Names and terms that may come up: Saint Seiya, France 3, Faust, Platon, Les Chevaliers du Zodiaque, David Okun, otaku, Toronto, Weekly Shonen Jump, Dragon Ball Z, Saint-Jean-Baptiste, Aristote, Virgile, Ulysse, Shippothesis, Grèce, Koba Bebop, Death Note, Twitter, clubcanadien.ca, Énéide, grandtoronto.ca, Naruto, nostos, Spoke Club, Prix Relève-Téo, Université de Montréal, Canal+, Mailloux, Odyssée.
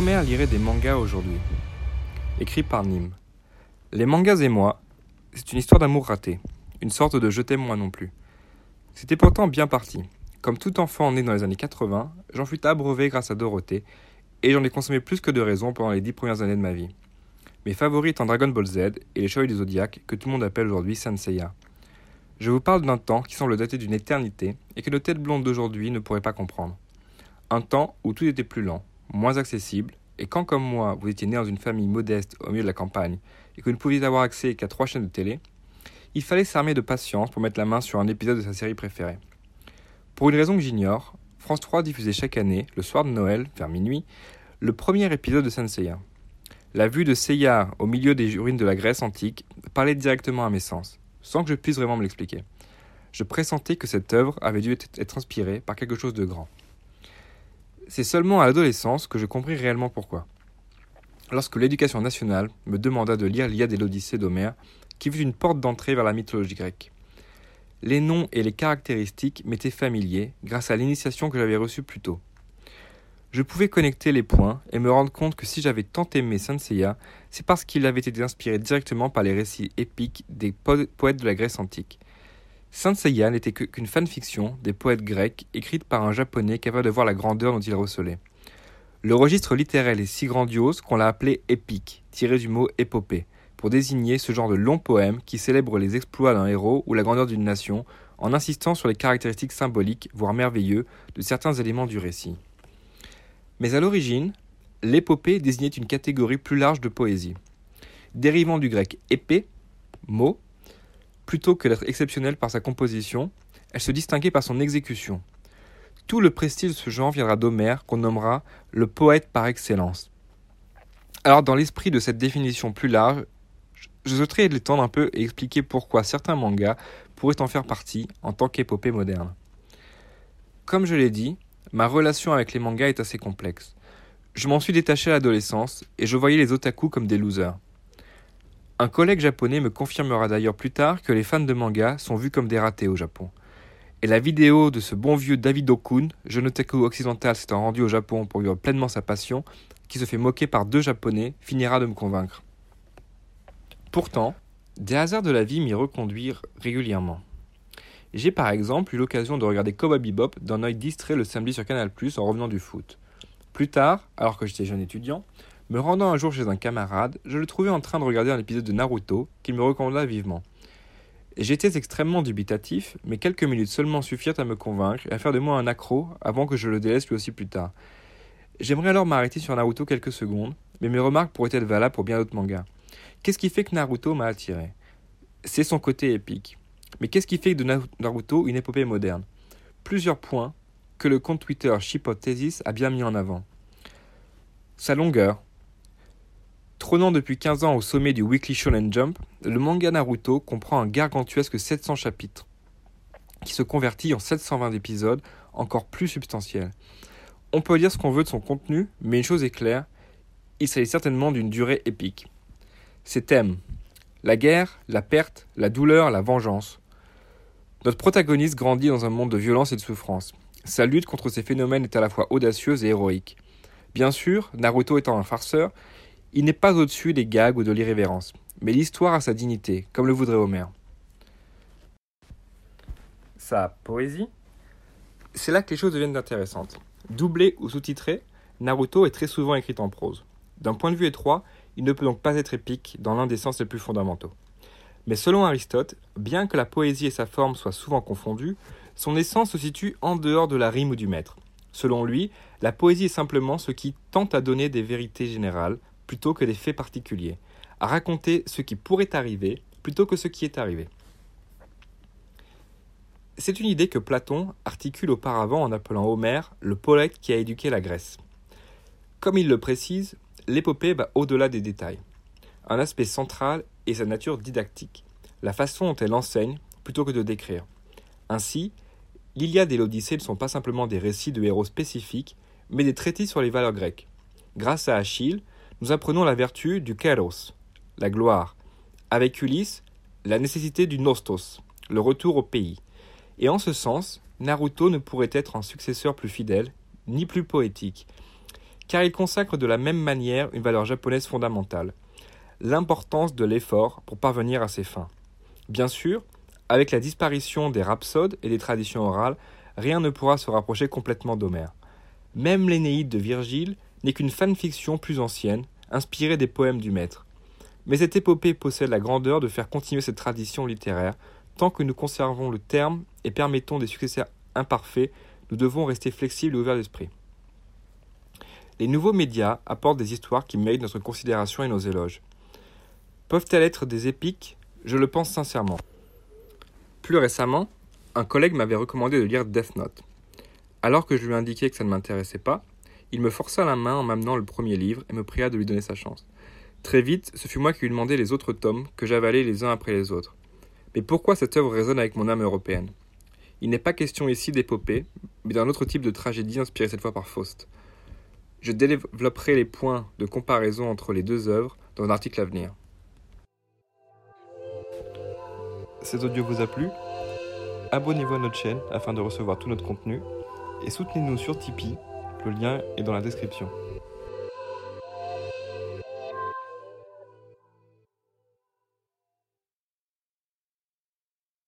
Homère lirait des mangas aujourd'hui. Écrit par Nym. Les mangas et moi, c'est une histoire d'amour ratée, une sorte de je t'aime moi non plus. C'était pourtant bien parti. Comme tout enfant né dans les années 80, j'en fus abreuvé grâce à Dorothée, et j'en ai consommé plus que de raison pendant les 10 premières années de ma vie. Mes favoris étant Dragon Ball Z et Les Chevaliers du Zodiaque, que tout le monde appelle aujourd'hui Saint Seiya. Je vous parle d'un temps qui semble dater d'une éternité et que nos têtes blondes d'aujourd'hui ne pourraient pas comprendre. Un temps où tout était plus lent, moins accessible, et quand comme moi, vous étiez né dans une famille modeste au milieu de la campagne et que vous ne pouviez avoir accès qu'à 3 chaînes de télé, il fallait s'armer de patience pour mettre la main sur un épisode de sa série préférée. Pour une raison que j'ignore, France 3 diffusait chaque année, le soir de Noël, vers minuit, le premier épisode de Saint Seiya. La vue de Seiya au milieu des ruines de la Grèce antique parlait directement à mes sens, sans que je puisse vraiment me l'expliquer. Je pressentais que cette œuvre avait dû être inspirée par quelque chose de grand. C'est seulement à l'adolescence que je compris réellement pourquoi. Lorsque l'éducation nationale me demanda de lire l'Iliade et l'Odyssée d'Homère, qui fut une porte d'entrée vers la mythologie grecque. Les noms et les caractéristiques m'étaient familiers grâce à l'initiation que j'avais reçue plus tôt. Je pouvais connecter les points et me rendre compte que si j'avais tant aimé Saint Seiya, c'est parce qu'il avait été inspiré directement par les récits épiques des poètes de la Grèce antique. Saint Seiya n'était qu'une fanfiction des poètes grecs écrite par un japonais capable de voir la grandeur dont il recelait. Le registre littéraire est si grandiose qu'on l'a appelé épique, tiré du mot épopée, pour désigner ce genre de long poème qui célèbre les exploits d'un héros ou la grandeur d'une nation en insistant sur les caractéristiques symboliques, voire merveilleuses, de certains éléments du récit. Mais à l'origine, l'épopée désignait une catégorie plus large de poésie, dérivant du grec épée, mot. Plutôt que d'être exceptionnelle par sa composition, elle se distinguait par son exécution. Tout le prestige de ce genre viendra d'Homère, qu'on nommera le poète par excellence. Alors, dans l'esprit de cette définition plus large, je souhaiterais l'étendre un peu et expliquer pourquoi certains mangas pourraient en faire partie en tant qu'épopée moderne. Comme je l'ai dit, ma relation avec les mangas est assez complexe. Je m'en suis détaché à l'adolescence et je voyais les otaku comme des losers. Un collègue japonais me confirmera d'ailleurs plus tard que les fans de manga sont vus comme des ratés au Japon. Et la vidéo de ce bon vieux David Okun, jeune otaku occidental s'étant rendu au Japon pour vivre pleinement sa passion, qui se fait moquer par 2 japonais, finira de me convaincre. Pourtant, des hasards de la vie m'y reconduirent régulièrement. J'ai par exemple eu l'occasion de regarder Koba Bebop d'un œil distrait le samedi sur Canal+, en revenant du foot. Plus tard, alors que j'étais jeune étudiant, me rendant un jour chez un camarade, je le trouvais en train de regarder un épisode de Naruto qu'il me recommanda vivement. J'étais extrêmement dubitatif, mais quelques minutes seulement suffirent à me convaincre et à faire de moi un accro avant que je le délaisse lui aussi plus tard. J'aimerais alors m'arrêter sur Naruto quelques secondes, mais mes remarques pourraient être valables pour bien d'autres mangas. Qu'est-ce qui fait que Naruto m'a attiré ? C'est son côté épique. Mais qu'est-ce qui fait de Naruto une épopée moderne ? Plusieurs points que le compte Twitter Shippothesis a bien mis en avant. Sa longueur. Trônant depuis 15 ans au sommet du Weekly Shonen Jump, le manga Naruto comprend un gargantuesque 700 chapitres, qui se convertit en 720 épisodes encore plus substantiels. On peut dire ce qu'on veut de son contenu, mais une chose est claire, il s'agit certainement d'une durée épique. Ses thèmes, la guerre, la perte, la douleur, la vengeance. Notre protagoniste grandit dans un monde de violence et de souffrance. Sa lutte contre ces phénomènes est à la fois audacieuse et héroïque. Bien sûr, Naruto étant un farceur, il n'est pas au-dessus des gags ou de l'irrévérence, mais l'histoire a sa dignité, comme le voudrait Homère. Sa poésie ? C'est là que les choses deviennent intéressantes. Doublé ou sous-titré, Naruto est très souvent écrit en prose. D'un point de vue étroit, il ne peut donc pas être épique dans l'un des sens les plus fondamentaux. Mais selon Aristote, bien que la poésie et sa forme soient souvent confondues, son essence se situe en dehors de la rime ou du mètre. Selon lui, la poésie est simplement ce qui tente à donner des vérités générales, plutôt que des faits particuliers, à raconter ce qui pourrait arriver plutôt que ce qui est arrivé. C'est une idée que Platon articule auparavant en appelant Homère le poète qui a éduqué la Grèce. Comme il le précise, l'épopée va au-delà des détails. Un aspect central est sa nature didactique, la façon dont elle enseigne plutôt que de décrire. Ainsi, l'Iliade et l'Odyssée ne sont pas simplement des récits de héros spécifiques, mais des traités sur les valeurs grecques. Grâce à Achille, nous apprenons la vertu du kéros, la gloire, avec Ulysse, la nécessité du nostos, le retour au pays. Et en ce sens, Naruto ne pourrait être un successeur plus fidèle, ni plus poétique, car il consacre de la même manière une valeur japonaise fondamentale, l'importance de l'effort pour parvenir à ses fins. Bien sûr, avec la disparition des rhapsodes et des traditions orales, rien ne pourra se rapprocher complètement d'Homère. Même l'Énéide de Virgile n'est qu'une fanfiction plus ancienne, inspirée des poèmes du maître. Mais cette épopée possède la grandeur de faire continuer cette tradition littéraire. Tant que nous conservons le terme et permettons des successeurs imparfaits, nous devons rester flexibles et ouverts d'esprit. Les nouveaux médias apportent des histoires qui méritent notre considération et nos éloges. Peuvent-elles être des épiques ? Je le pense sincèrement. Plus récemment, un collègue m'avait recommandé de lire Death Note. Alors que je lui indiquais que ça ne m'intéressait pas, il me força la main en m'amenant le premier livre et me pria de lui donner sa chance. Très vite, ce fut moi qui lui demandais les autres tomes que j'avalais les uns après les autres. Mais pourquoi cette œuvre résonne avec mon âme européenne ? Il n'est pas question ici d'épopée, mais d'un autre type de tragédie inspirée cette fois par Faust. Je développerai les points de comparaison entre les deux œuvres dans un article à venir. Cet audio vous a plu ? Abonnez-vous à notre chaîne afin de recevoir tout notre contenu et soutenez-nous sur Tipeee, le lien est dans la description.